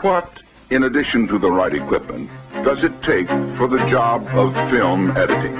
What, in addition to the right equipment, does it take for the job of film editing?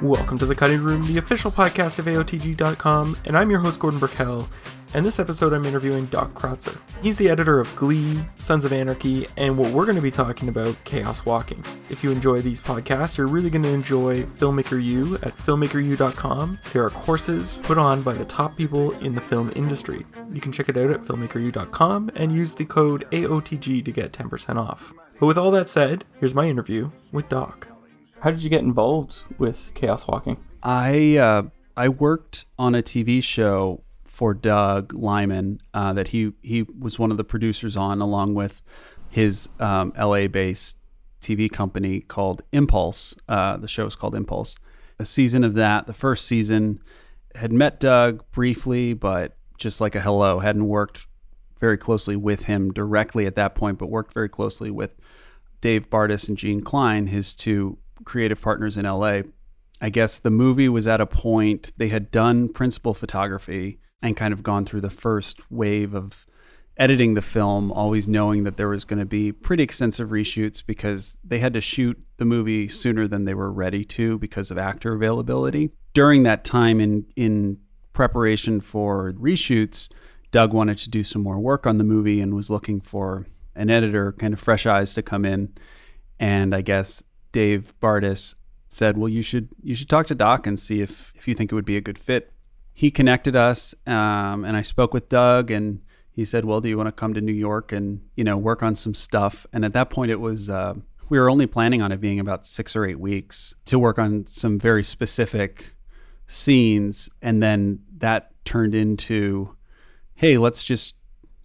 Welcome to The Cutting Room, the official podcast of AOTG.com, and I'm your host, Gordon Burkell, and this episode I'm interviewing Doc Crotzer. He's the editor of Glee, Sons of Anarchy, and what we're going to be talking about, Chaos Walking. If you enjoy these podcasts, you're really going to enjoy FilmmakerU at FilmmakerU.com. There are courses put on by the top people in the film industry. You can check it out at FilmmakerU.com and use the code AOTG to get 10% off. But with all that said, here's my interview with Doc. How did you get involved with Chaos Walking? I worked on a TV show for Doug Lyman that he was one of the producers on, along with his LA-based TV company called Impulse. The show is called Impulse. A season of that, the first season, had met Doug briefly, but just like a hello, hadn't worked very closely with him directly at that point, but worked very closely with Dave Bardis and Gene Klein, his two creative partners in LA. I guess the movie was at a point, they had done principal photography and kind of gone through the first wave of editing the film, always knowing that there was going to be pretty extensive reshoots because they had to shoot the movie sooner than they were ready to because of actor availability. During that time in preparation for reshoots, Doug wanted to do some more work on the movie and was looking for an editor, kind of fresh eyes to come in. And I guess Dave Bardis said, well, you should talk to Doc and see if you think it would be a good fit. He connected us, and I spoke with Doug, and he said, well, do you want to come to New York and, work on some stuff? And at that point, it was, we were only planning on it being about 6 or 8 weeks to work on some very specific scenes. And then that turned into, hey, let's just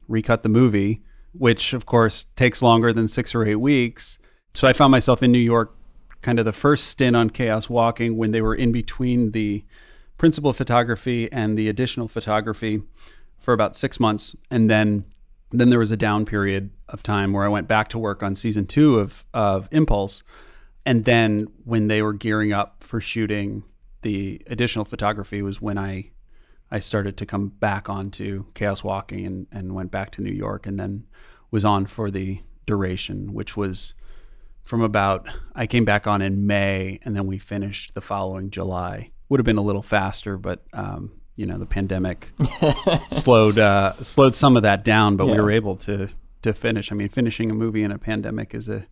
recut the movie, which of course takes longer than 6 or 8 weeks. So I found myself in New York, kind of the first stint on Chaos Walking when they were in between the principal photography and the additional photography for about 6 months. And then there was a down period of time where I went back to work on season 2 of Impulse. And then when they were gearing up for shooting the additional photography was when I started to come back onto Chaos Walking and went back to New York and then was on for the duration, which was from about, I came back on in May and then we finished the following July. Would have been a little faster, but the pandemic slowed some of that down, but yeah. We were able to finish. I mean, finishing a movie in a pandemic is a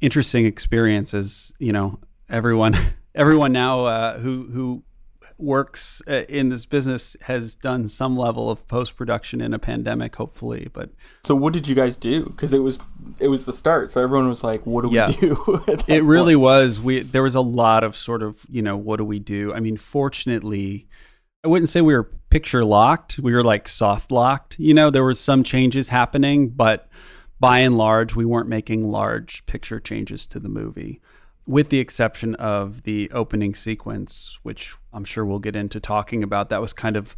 interesting experience, as you know, everyone now who works in this business has done some level of post-production in a pandemic, hopefully. But so what did you guys do? Because it was the start, so everyone was like, what do we do? It really point was there was a lot of sort of what do we do. I mean, fortunately, I wouldn't say we were picture locked. We were like soft locked. There were some changes happening, but by and large we weren't making large picture changes to the movie, with the exception of the opening sequence, which I'm sure we'll get into talking about. That was kind of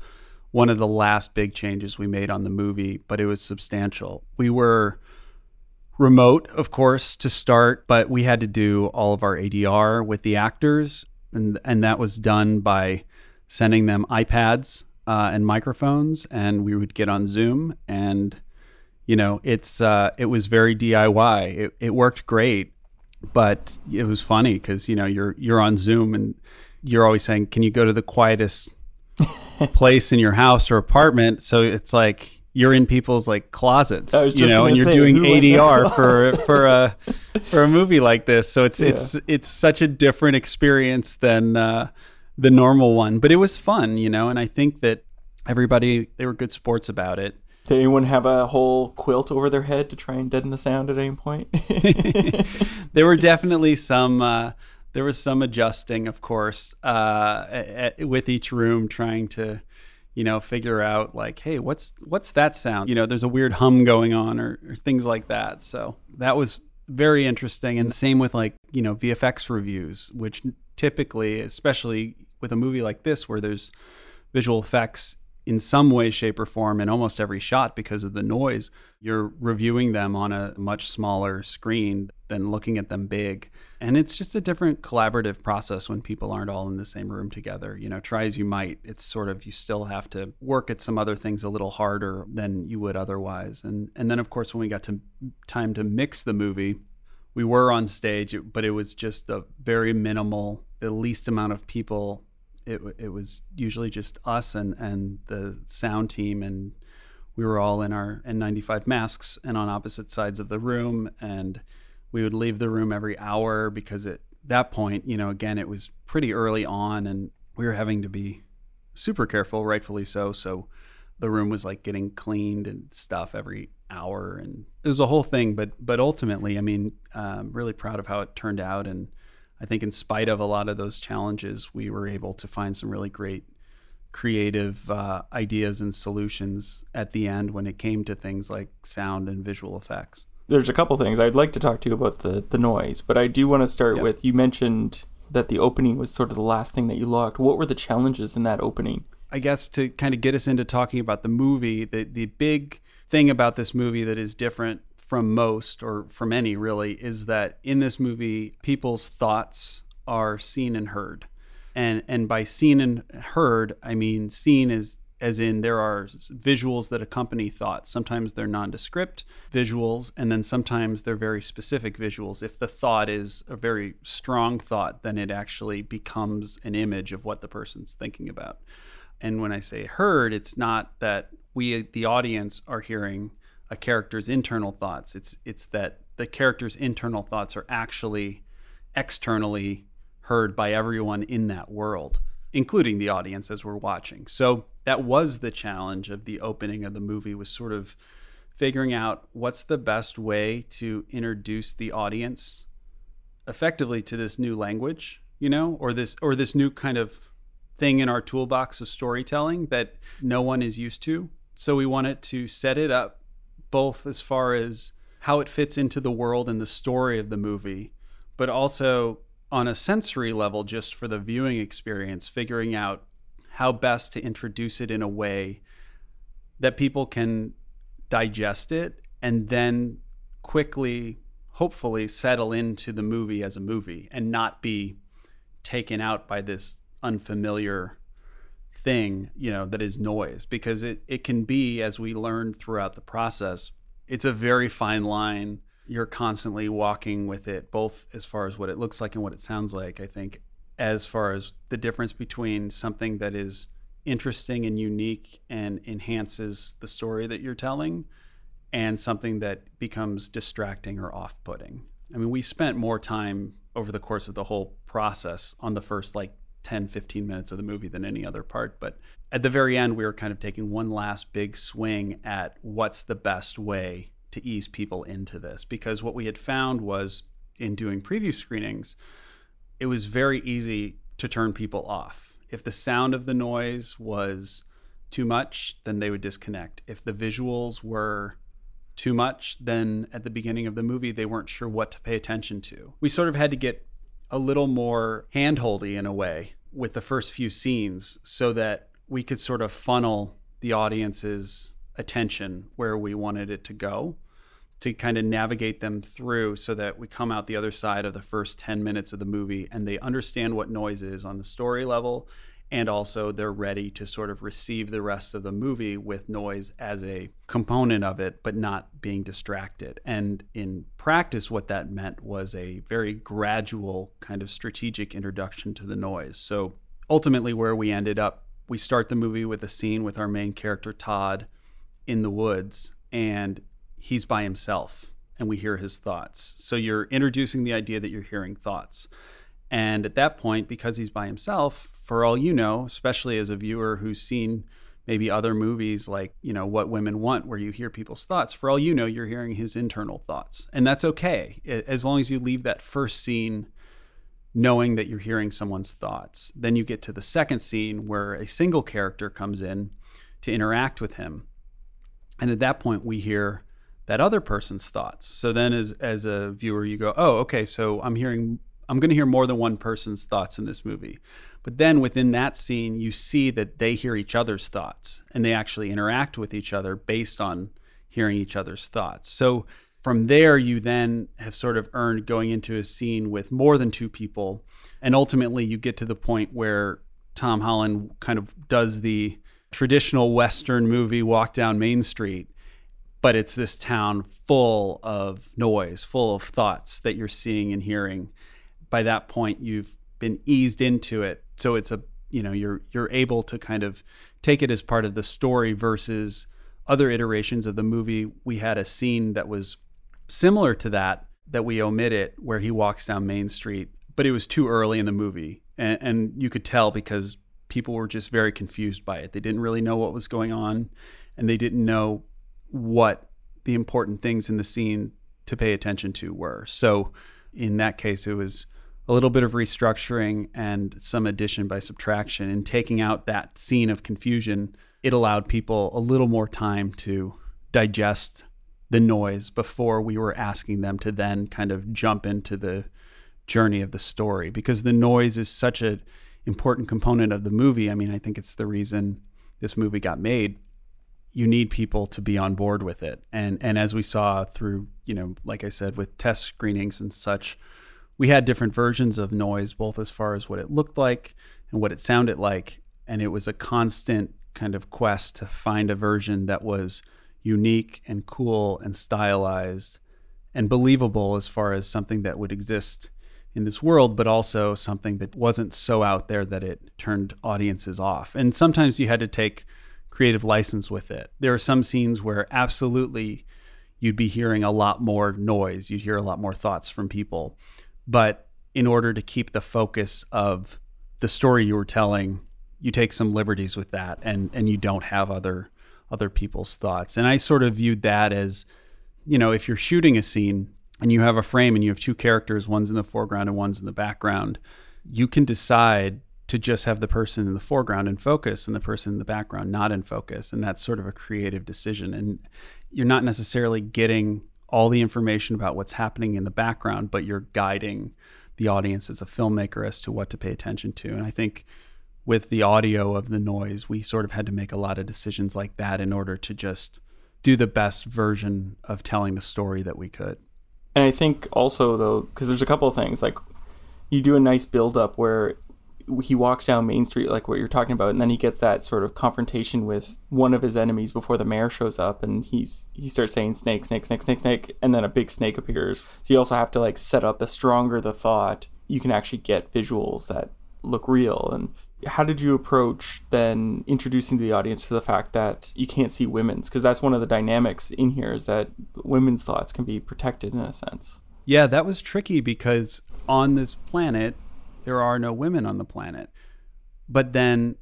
one of the last big changes we made on the movie, but it was substantial. We were remote, of course, to start, but we had to do all of our ADR with the actors, and that was done by sending them iPads and microphones, and we would get on Zoom, and it was very DIY. It worked great. But it was funny because, you're on Zoom and you're always saying, can you go to the quietest place in your house or apartment? So it's like you're in people's like closets, and you're doing ADR for a movie like this. So it's such a different experience than the normal one. But it was fun, and I think that everybody, they were good sports about it. Did anyone have a whole quilt over their head to try and deaden the sound at any point? There were definitely some, there was some adjusting, of course, with each room trying to, figure out like, hey, what's that sound? There's a weird hum going on or things like that. So that was very interesting. And same with like, VFX reviews, which typically, especially with a movie like this where there's visual effects in some way, shape, or form in almost every shot because of the noise. You're reviewing them on a much smaller screen than looking at them big. And it's just a different collaborative process when people aren't all in the same room together. You know, try as you might, it's sort of, you still have to work at some other things a little harder than you would otherwise. And then, of course, when we got to time to mix the movie, we were on stage, but it was just a very minimal, the least amount of people. It was usually just us and the sound team, and we were all in our N95 masks and on opposite sides of the room, and we would leave the room every hour because at that point, you know, again, it was pretty early on and we were having to be super careful, rightfully so. So the room was like getting cleaned and stuff every hour, and it was a whole thing. But ultimately, I mean, I'm really proud of how it turned out, and I think in spite of a lot of those challenges, we were able to find some really great creative ideas and solutions at the end when it came to things like sound and visual effects. There's a couple things I'd like to talk to you about the noise, but I do want to start with, you mentioned that the opening was sort of the last thing that you logged. What were the challenges in that opening? I guess to kind of get us into talking about the movie, the big thing about this movie that is different from most, or from any really, is that in this movie, people's thoughts are seen and heard. And by seen and heard, I mean seen is as in there are visuals that accompany thoughts. Sometimes they're nondescript visuals, and then sometimes they're very specific visuals. If the thought is a very strong thought, then it actually becomes an image of what the person's thinking about. And when I say heard, it's not that we, the audience, are hearing a character's internal thoughts. It's that the character's internal thoughts are actually externally heard by everyone in that world, including the audience as we're watching. So that was the challenge of the opening of the movie, was sort of figuring out what's the best way to introduce the audience effectively to this new language, you know, or this new kind of thing in our toolbox of storytelling that no one is used to. So we wanted to set it up both as far as how it fits into the world and the story of the movie, but also on a sensory level, just for the viewing experience, figuring out how best to introduce it in a way that people can digest it and then quickly, hopefully, settle into the movie as a movie and not be taken out by this unfamiliar thing, you know, that is noise, because it can be, as we learned throughout the process, it's a very fine line. You're constantly walking with it, both as far as what it looks like and what it sounds like, I think, as far as the difference between something that is interesting and unique and enhances the story that you're telling and something that becomes distracting or off-putting. I mean, we spent more time over the course of the whole process on the first, 10-15 minutes of the movie than any other part, but at the very end we were kind of taking one last big swing at what's the best way to ease people into this, because what we had found was, in doing preview screenings, it was very easy to turn people off. If the sound of the noise was too much, then they would disconnect. If the visuals were too much, then at the beginning of the movie they weren't sure what to pay attention to. We sort of had to get a little more hand-holdy in a way with the first few scenes so that we could sort of funnel the audience's attention where we wanted it to go, to kind of navigate them through so that we come out the other side of the first 10 minutes of the movie and they understand what noise is on the story level, and also they're ready to sort of receive the rest of the movie with noise as a component of it, but not being distracted. And in practice, what that meant was a very gradual kind of strategic introduction to the noise. So ultimately where we ended up, we start the movie with a scene with our main character, Todd, in the woods, and he's by himself and we hear his thoughts. So you're introducing the idea that you're hearing thoughts. And at that point, because he's by himself, for all you know, especially as a viewer who's seen maybe other movies like, you know, What Women Want, where you hear people's thoughts, for all you know, you're hearing his internal thoughts. And that's okay, as long as you leave that first scene knowing that you're hearing someone's thoughts. Then you get to the second scene where a single character comes in to interact with him. And at that point, we hear that other person's thoughts. So then as a viewer, you go, oh, okay, so I'm going to hear more than one person's thoughts in this movie. But then within that scene, you see that they hear each other's thoughts and they actually interact with each other based on hearing each other's thoughts. So from there, you then have sort of earned going into a scene with more than two people. And ultimately, you get to the point where Tom Holland kind of does the traditional Western movie walk down Main Street, but it's this town full of noise, full of thoughts that you're seeing and hearing. By that point, you've been eased into it. So it's a, you know, you're able to kind of take it as part of the story versus other iterations of the movie. We had a scene that was similar to that we omitted, where he walks down Main Street, but it was too early in the movie. And you could tell because people were just very confused by it. They didn't really know what was going on, and they didn't know what the important things in the scene to pay attention to were. So in that case, it was a little bit of restructuring and some addition by subtraction, and taking out that scene of confusion, it allowed people a little more time to digest the noise before we were asking them to then kind of jump into the journey of the story, because the noise is such an important component of the movie. I mean, I think it's the reason this movie got made. You need people to be on board with it. And as we saw through, you know, like I said, with test screenings and such, we had different versions of noise, both as far as what it looked like and what it sounded like. And it was a constant kind of quest to find a version that was unique and cool and stylized and believable as far as something that would exist in this world, but also something that wasn't so out there that it turned audiences off. And sometimes you had to take creative license with it. There are some scenes where absolutely you'd be hearing a lot more noise. You'd hear a lot more thoughts from people. But in order to keep the focus of the story you were telling, you take some liberties with that, and you don't have other people's thoughts. And I sort of viewed that as, you know, if you're shooting a scene and you have a frame and you have two characters, one's in the foreground and one's in the background, you can decide to just have the person in the foreground in focus and the person in the background not in focus. And that's sort of a creative decision. And you're not necessarily getting all the information about what's happening in the background, but you're guiding the audience as a filmmaker as to what to pay attention to. And I think with the audio of the noise, we sort of had to make a lot of decisions like that in order to just do the best version of telling the story that we could. And I think also, though, because there's a couple of things, like you do a nice build up where he walks down Main Street, like what you're talking about, and then he gets that sort of confrontation with one of his enemies before the mayor shows up, and he starts saying snake, snake, snake, snake, snake, and then a big snake appears. So you also have to like set up, the stronger the thought, you can actually get visuals that look real. And how did you approach then introducing the audience to the fact that you can't see women's? Because that's one of the dynamics in here, is that women's thoughts can be protected in a sense. Yeah, that was tricky, because on this planet, there are no women on the planet. But then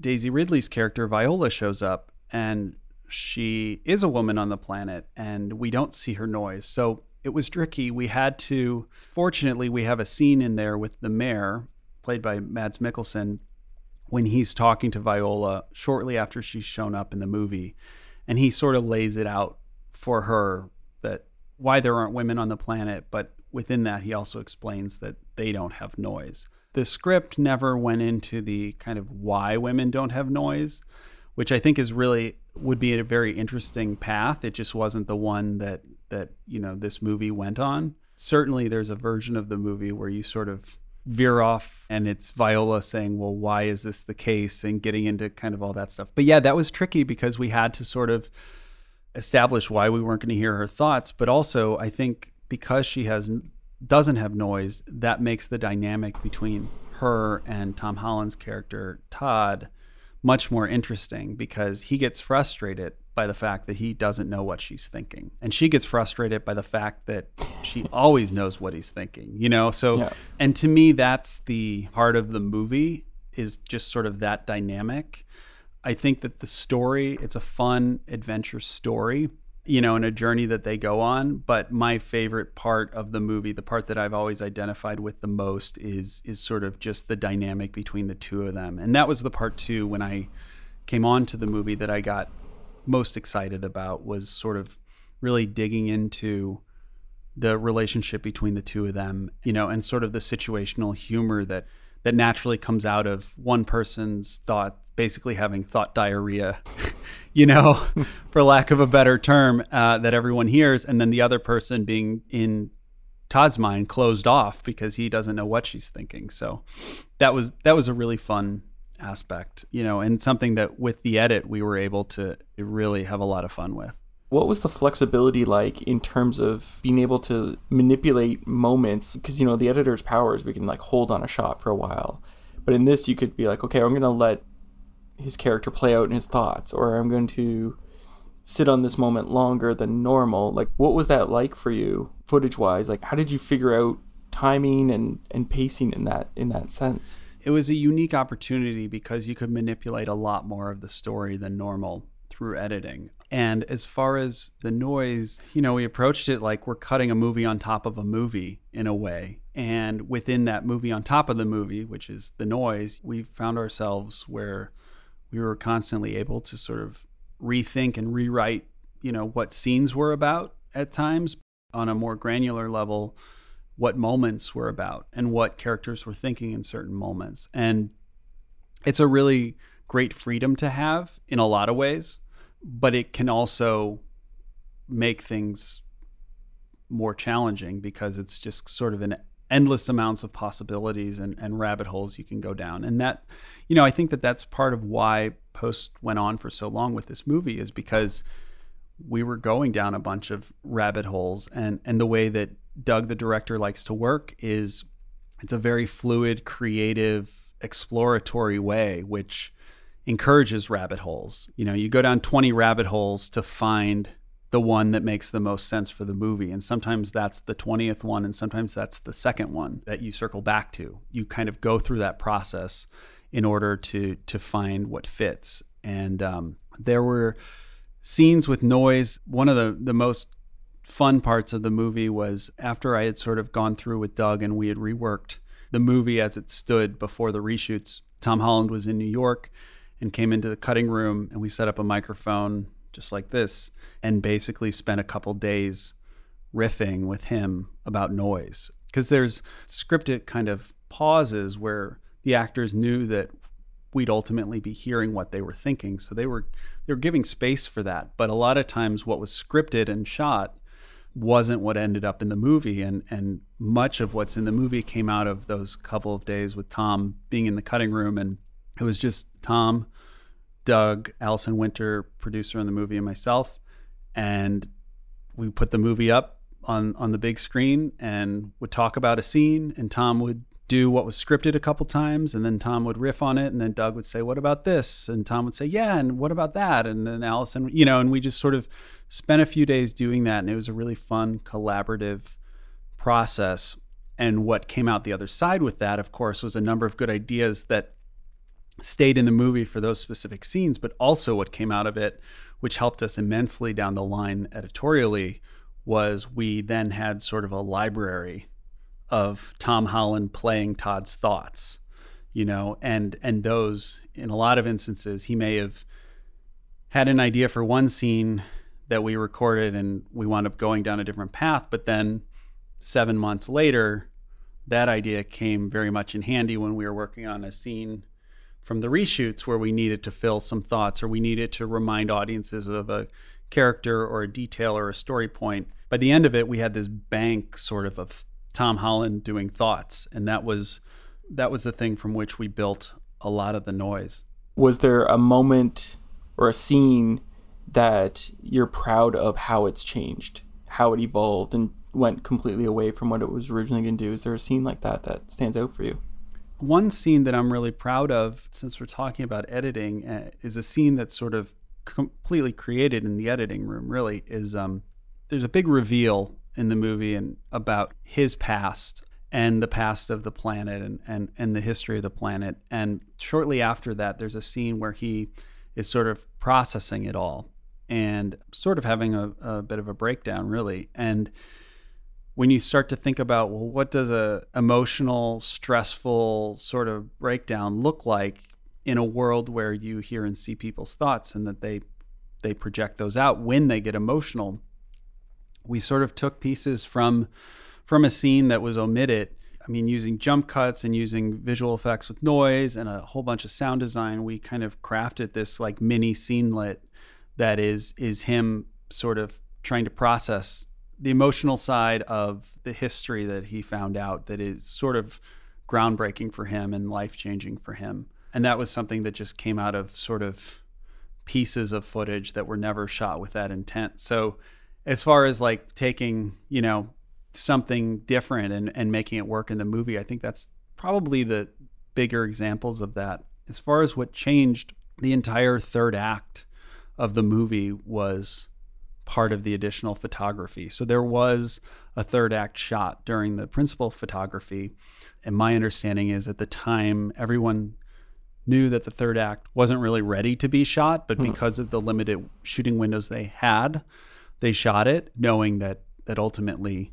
Daisy Ridley's character, Viola, shows up, and she is a woman on the planet, and we don't see her noise. So it was tricky. Fortunately, we have a scene in there with the mayor, played by Mads Mikkelsen, when he's talking to Viola shortly after she's shown up in the movie. And he sort of lays it out for her that why there aren't women on the planet, but within that, he also explains that they don't have noise. The script never went into the kind of why women don't have noise, which I think would be a very interesting path. It just wasn't the one that you know, this movie went on. Certainly there's a version of the movie where you sort of veer off, and it's Viola saying, well, why is this the case, and getting into kind of all that stuff. But yeah, that was tricky because we had to sort of establish why we weren't going to hear her thoughts. But also, I think, because she doesn't have noise, that makes the dynamic between her and Tom Holland's character, Todd, much more interesting, because he gets frustrated by the fact that he doesn't know what she's thinking. And she gets frustrated by the fact that she always knows what he's thinking, you know? So, yeah. And to me, that's the heart of the movie, is just sort of that dynamic. I think that the story, it's a fun adventure story, you know, in a journey that they go on. But my favorite part of the movie, the part that I've always identified with the most, is sort of just the dynamic between the two of them. And that was the part too, when I came on to the movie, that I got most excited about, was sort of really digging into the relationship between the two of them, you know, and sort of the situational humor that that naturally comes out of one person's thought, basically having thought diarrhea, you know, for lack of a better term, that everyone hears. And then the other person being, in Todd's mind, closed off because he doesn't know what she's thinking. So that was a really fun aspect, you know, and something that with the edit, we were able to really have a lot of fun with. What was the flexibility like in terms of being able to manipulate moments? Because, you know, the editor's power is we can like hold on a shot for a while. But in this, you could be like, okay, I'm going to let his character play out in his thoughts, or I'm going to sit on this moment longer than normal. Like, what was that like for you footage wise? Like, how did you figure out timing and pacing in that sense? It was a unique opportunity because you could manipulate a lot more of the story than normal through editing. And as far as the noise, you know, we approached it like we're cutting a movie on top of a movie in a way. And within that movie on top of the movie, which is the noise, we found ourselves where we were constantly able to sort of rethink and rewrite, you know, what scenes were about at times on a more granular level, what moments were about and what characters were thinking in certain moments. And it's a really great freedom to have in a lot of ways. But it can also make things more challenging because it's just sort of an endless amounts of possibilities and rabbit holes you can go down. And that, you know, I think that's part of why Post went on for so long with this movie, is because we were going down a bunch of rabbit holes. And the way that Doug, the director, likes to work is it's a very fluid, creative, exploratory way, which encourages rabbit holes. You know, you go down 20 rabbit holes to find the one that makes the most sense for the movie. And sometimes that's the 20th one, and sometimes that's the second one that you circle back to. You kind of go through that process in order to find what fits. And there were scenes with noise. One of the most fun parts of the movie was after I had sort of gone through with Doug and we had reworked the movie as it stood before the reshoots, Tom Holland was in New York and came into the cutting room, and we set up a microphone just like this and basically spent a couple days riffing with him about noise. Because there's scripted kind of pauses where the actors knew that we'd ultimately be hearing what they were thinking. So they were giving space for that. But a lot of times what was scripted and shot wasn't what ended up in the movie. And much of what's in the movie came out of those couple of days with Tom being in the cutting room. And it was just Tom, Doug, Allison Winter, producer on the movie, and myself. And we put the movie up on the big screen and would talk about a scene. And Tom would do what was scripted a couple times. And then Tom would riff on it. And then Doug would say, what about this? And Tom would say, yeah, and what about that? And then Allison, you know, and we just sort of spent a few days doing that. And it was a really fun, collaborative process. And what came out the other side with that, of course, was a number of good ideas that stayed in the movie for those specific scenes, but also what came out of it, which helped us immensely down the line editorially, was we then had sort of a library of Tom Holland playing Todd's thoughts, you know, and those, in a lot of instances, he may have had an idea for one scene that we recorded and we wound up going down a different path, but then 7 months later, that idea came very much in handy when we were working on a scene from the reshoots where we needed to fill some thoughts, or we needed to remind audiences of a character or a detail or a story point. By the end of it, we had this bank sort of Tom Holland doing thoughts. And that was the thing from which we built a lot of the noise. Was there a moment or a scene that you're proud of how it's changed, how it evolved and went completely away from what it was originally going to do? Is there a scene like that that stands out for you? One scene that I'm really proud of, since we're talking about editing, is a scene that's sort of completely created in the editing room, really, is there's a big reveal in the movie and about his past and the past of the planet and the history of the planet. And shortly after that, there's a scene where he is sort of processing it all and sort of having a bit of a breakdown, really. And when you start to think about, well, what does a emotional, stressful sort of breakdown look like in a world where you hear and see people's thoughts and that they project those out when they get emotional? We sort of took pieces from a scene that was omitted I mean, using jump cuts and using visual effects with noise and a whole bunch of sound design, we kind of crafted this like mini scenelet that is him sort of trying to process the emotional side of the history that he found out that is sort of groundbreaking for him and life-changing for him. And that was something that just came out of sort of pieces of footage that were never shot with that intent. So as far as like taking, you know, something different and making it work in the movie, I think that's probably the bigger examples of that. As far as what changed, the entire third act of the movie was part of the additional photography. So there was a third act shot during the principal photography. And my understanding is at the time, everyone knew that the third act wasn't really ready to be shot, but because of the limited shooting windows they had, they shot it knowing that ultimately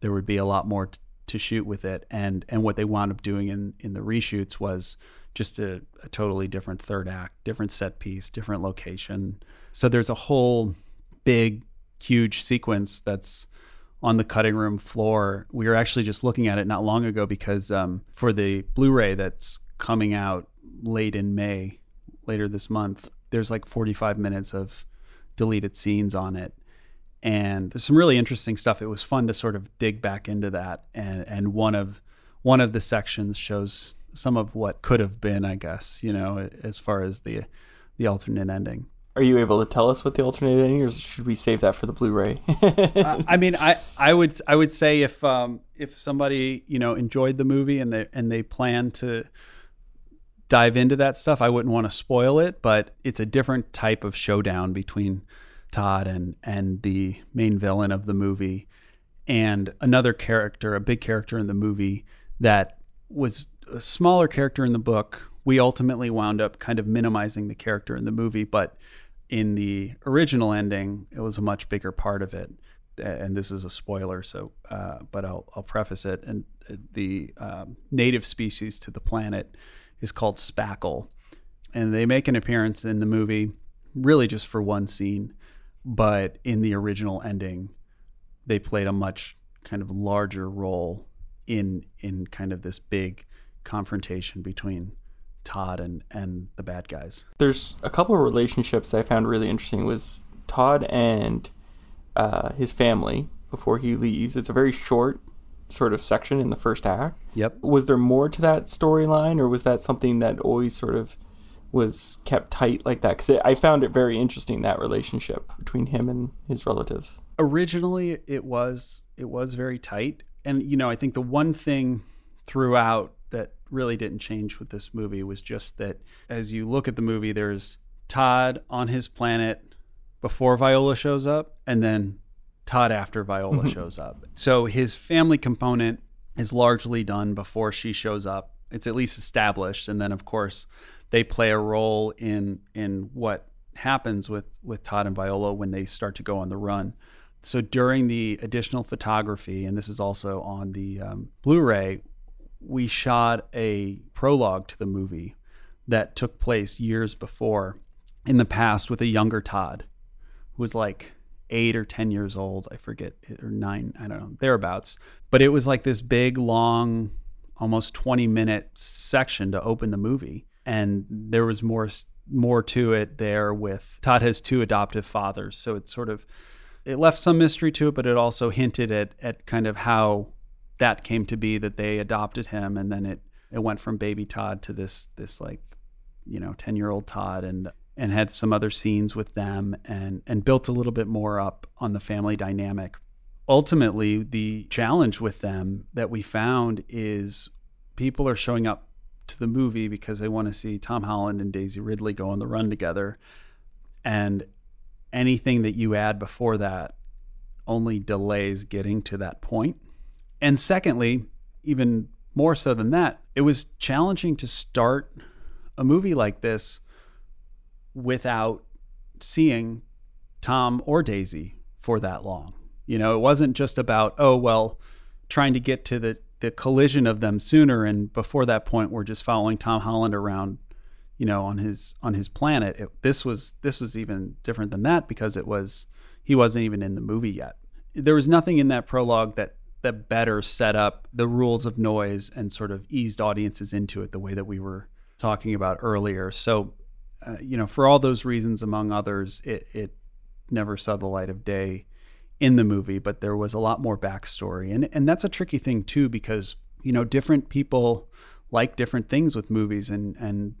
there would be a lot more to shoot with it. And what they wound up doing in the reshoots was just a totally different third act, different set piece, different location. So there's a whole big, huge sequence that's on the cutting room floor. We were actually just looking at it not long ago because for the Blu-ray that's coming out late in May, later this month, there's like 45 minutes of deleted scenes on it. And there's some really interesting stuff. It was fun to sort of dig back into that. And one of the sections shows some of what could have been, I guess, you know, as far as the alternate ending. Are you able to tell us what the alternate ending is, or should we save that for the Blu-ray? I mean, I would say if somebody, you know, enjoyed the movie and they plan to dive into that stuff, I wouldn't want to spoil it, but it's a different type of showdown between Todd and the main villain of the movie and another character, a big character in the movie that was a smaller character in the book. We ultimately wound up kind of minimizing the character in the movie, but in the original ending, it was a much bigger part of it. And this is a spoiler, so but I'll preface it. And the native species to the planet is called Spackle. And they make an appearance in the movie really just for one scene. But in the original ending, they played a much kind of larger role in kind of this big confrontation between Todd and the bad guys. There's a couple of relationships that I found really interesting. It was Todd and his family before he leaves. It's a very short sort of section in the first act. Yep. Was there more to that storyline, or was that something that always sort of was kept tight like that? Because I found it very interesting, that relationship between him and his relatives. Originally, it was very tight. And, you know, I think the one thing throughout that really didn't change with this movie was just that as you look at the movie, there's Todd on his planet before Viola shows up, and then Todd after Viola shows up. So his family component is largely done before she shows up. It's at least established. And then, of course, they play a role in what happens with Todd and Viola when they start to go on the run. So during the additional photography, and this is also on the Blu-ray, we shot a prologue to the movie that took place years before in the past with a younger Todd who was like 8 or 10 years old. I forget, or 9, I don't know, thereabouts. But it was like this big, long, almost 20-minute section to open the movie. And there was more to it there with Todd has 2 adoptive fathers. So it sort of, it left some mystery to it, but it also hinted at kind of how that came to be, that they adopted him, and then it went from baby Todd to this like, you know, 10-year-old Todd, and had some other scenes with them and built a little bit more up on the family dynamic. Ultimately, the challenge with them that we found is people are showing up to the movie because they want to see Tom Holland and Daisy Ridley go on the run together, and anything that you add before that only delays getting to that point. And secondly, even more so than that, it was challenging to start a movie like this without seeing Tom or Daisy for that long. You know, it wasn't just about, trying to get to the collision of them sooner. And before that point, we're just following Tom Holland around, you know, on his planet. This was even different than that because he wasn't even in the movie yet. There was nothing in that prologue that that better set up the rules of noise and sort of eased audiences into it the way that we were talking about earlier. So, you know, for all those reasons, among others, it never saw the light of day in the movie, but there was a lot more backstory. And that's a tricky thing too, because, you know, different people like different things with movies. And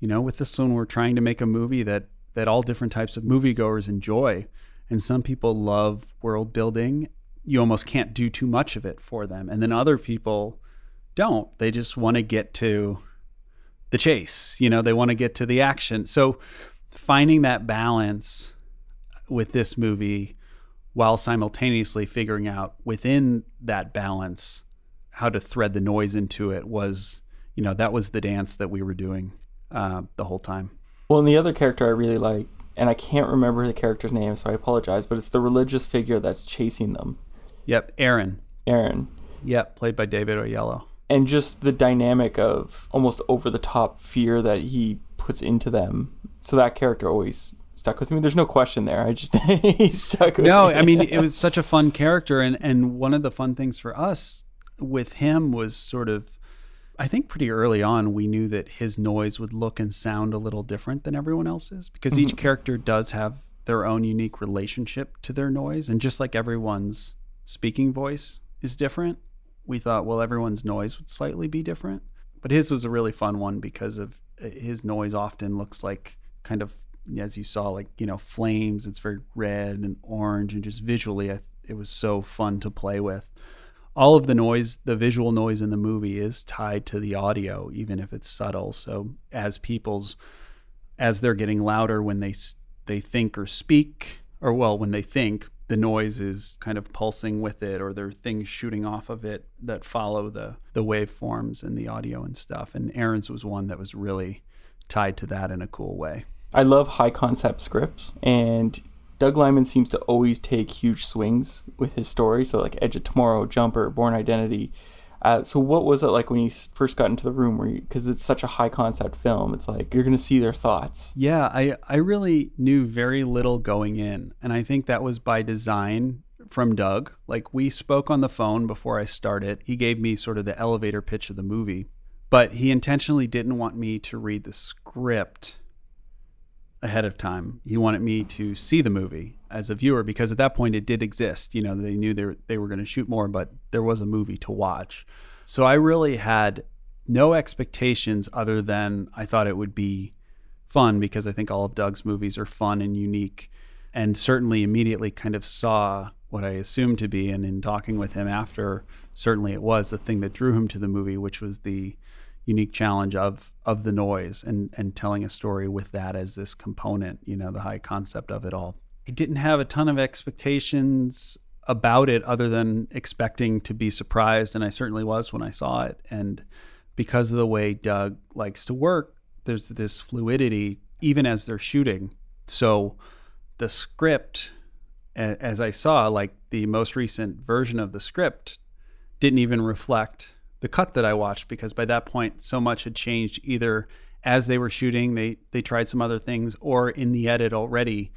you know, with this one, we're trying to make a movie that all different types of moviegoers enjoy. And some people love world building. You almost can't do too much of it for them. And then other people don't. They just want to get to the chase. You know, they want to get to the action. So finding that balance with this movie while simultaneously figuring out within that balance how to thread the noise into it was, you know, that was the dance that we were doing the whole time. Well, and the other character I really like, and I can't remember the character's name, so I apologize, but it's the religious figure that's chasing them. Yep, Aaron. Yep, played by David Oyelowo. And just the dynamic of almost over-the-top fear that he puts into them. So that character always stuck with me. There's no question there. I just he stuck with me. No, I mean, it was such a fun character. And one of the fun things for us with him was sort of, I think pretty early on, we knew that his noise would look and sound a little different than everyone else's, because mm-hmm. each character does have their own unique relationship to their noise. And just like everyone's speaking voice is different, we thought, well, everyone's noise would slightly be different. But his was a really fun one because of his noise often looks like kind of, as you saw, like, you know, flames. It's very red and orange, and just visually it was so fun to play with. All of the noise, the visual noise in the movie is tied to the audio, even if it's subtle. So as they're getting louder when they think or speak, or well, when they think, the noise is kind of pulsing with it, or there are things shooting off of it that follow the waveforms and the audio and stuff. And Aaron's was one that was really tied to that in a cool way. I love high concept scripts, and Doug Lyman seems to always take huge swings with his story. So like Edge of Tomorrow, Jumper, Born Identity. So what was it like when you first got into the room? Because it's such a high concept film. It's like you're going to see their thoughts. Yeah, I really knew very little going in. And I think that was by design from Doug. Like, we spoke on the phone before I started. He gave me sort of the elevator pitch of the movie. But he intentionally didn't want me to read the script ahead of time. He wanted me to see the movie as a viewer, because at that point it did exist. You know, they knew they were going to shoot more, but there was a movie to watch. So I really had no expectations other than I thought it would be fun, because I think all of Doug's movies are fun and unique, and certainly immediately kind of saw what I assumed to be. And in talking with him after, certainly it was the thing that drew him to the movie, which was the unique challenge of the noise and telling a story with that as this component, you know, the high concept of it all. I didn't have a ton of expectations about it other than expecting to be surprised, and I certainly was when I saw it. And because of the way Doug likes to work, there's this fluidity even as they're shooting. So the script, as I saw, like the most recent version of the script didn't even reflect the cut that I watched, because by that point so much had changed. Either as they were shooting they tried some other things, or in the edit already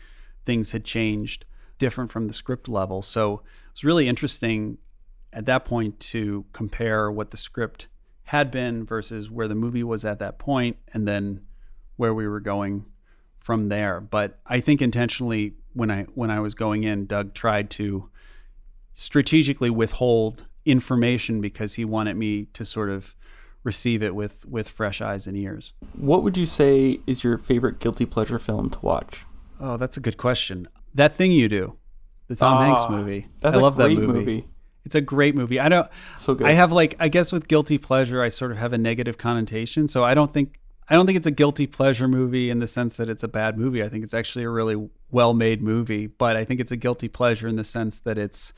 things had changed different from the script level. So it was really interesting at that point to compare what the script had been versus where the movie was at that point, and then where we were going from there. But I think intentionally when I was going in, Doug tried to strategically withhold information because he wanted me to sort of receive it with fresh eyes and ears. What would you say is your favorite guilty pleasure film to watch? Oh, that's a good question. That Thing You Do, the Tom Hanks movie. I love that movie. It's a great movie. So good. I have I guess with guilty pleasure, I sort of have a negative connotation. So I don't think it's a guilty pleasure movie in the sense that it's a bad movie. I think it's actually a really well-made movie, but I think it's a guilty pleasure in the sense that it's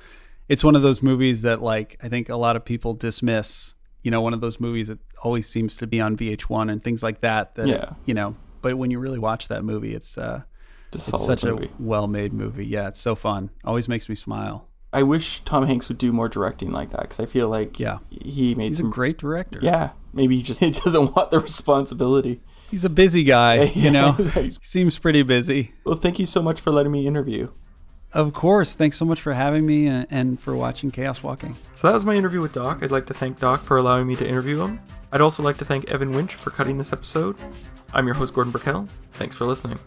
one of those movies that, like, I think a lot of people dismiss, you know, one of those movies that always seems to be on VH1 and things like that yeah. You know, but when you really watch that movie, it's such a well-made movie. Yeah, it's so fun. Always makes me smile. I wish Tom Hanks would do more directing like that, because I feel like he's a great director. Yeah, maybe he doesn't want the responsibility. He's a busy guy, you know. He seems pretty busy. Well, thank you so much for letting me interview. Of course. Thanks so much for having me and for watching Chaos Walking. So that was my interview with Doc. I'd like to thank Doc for allowing me to interview him. I'd also like to thank Evan Winch for cutting this episode. I'm your host, Gordon Burkell. Thanks for listening.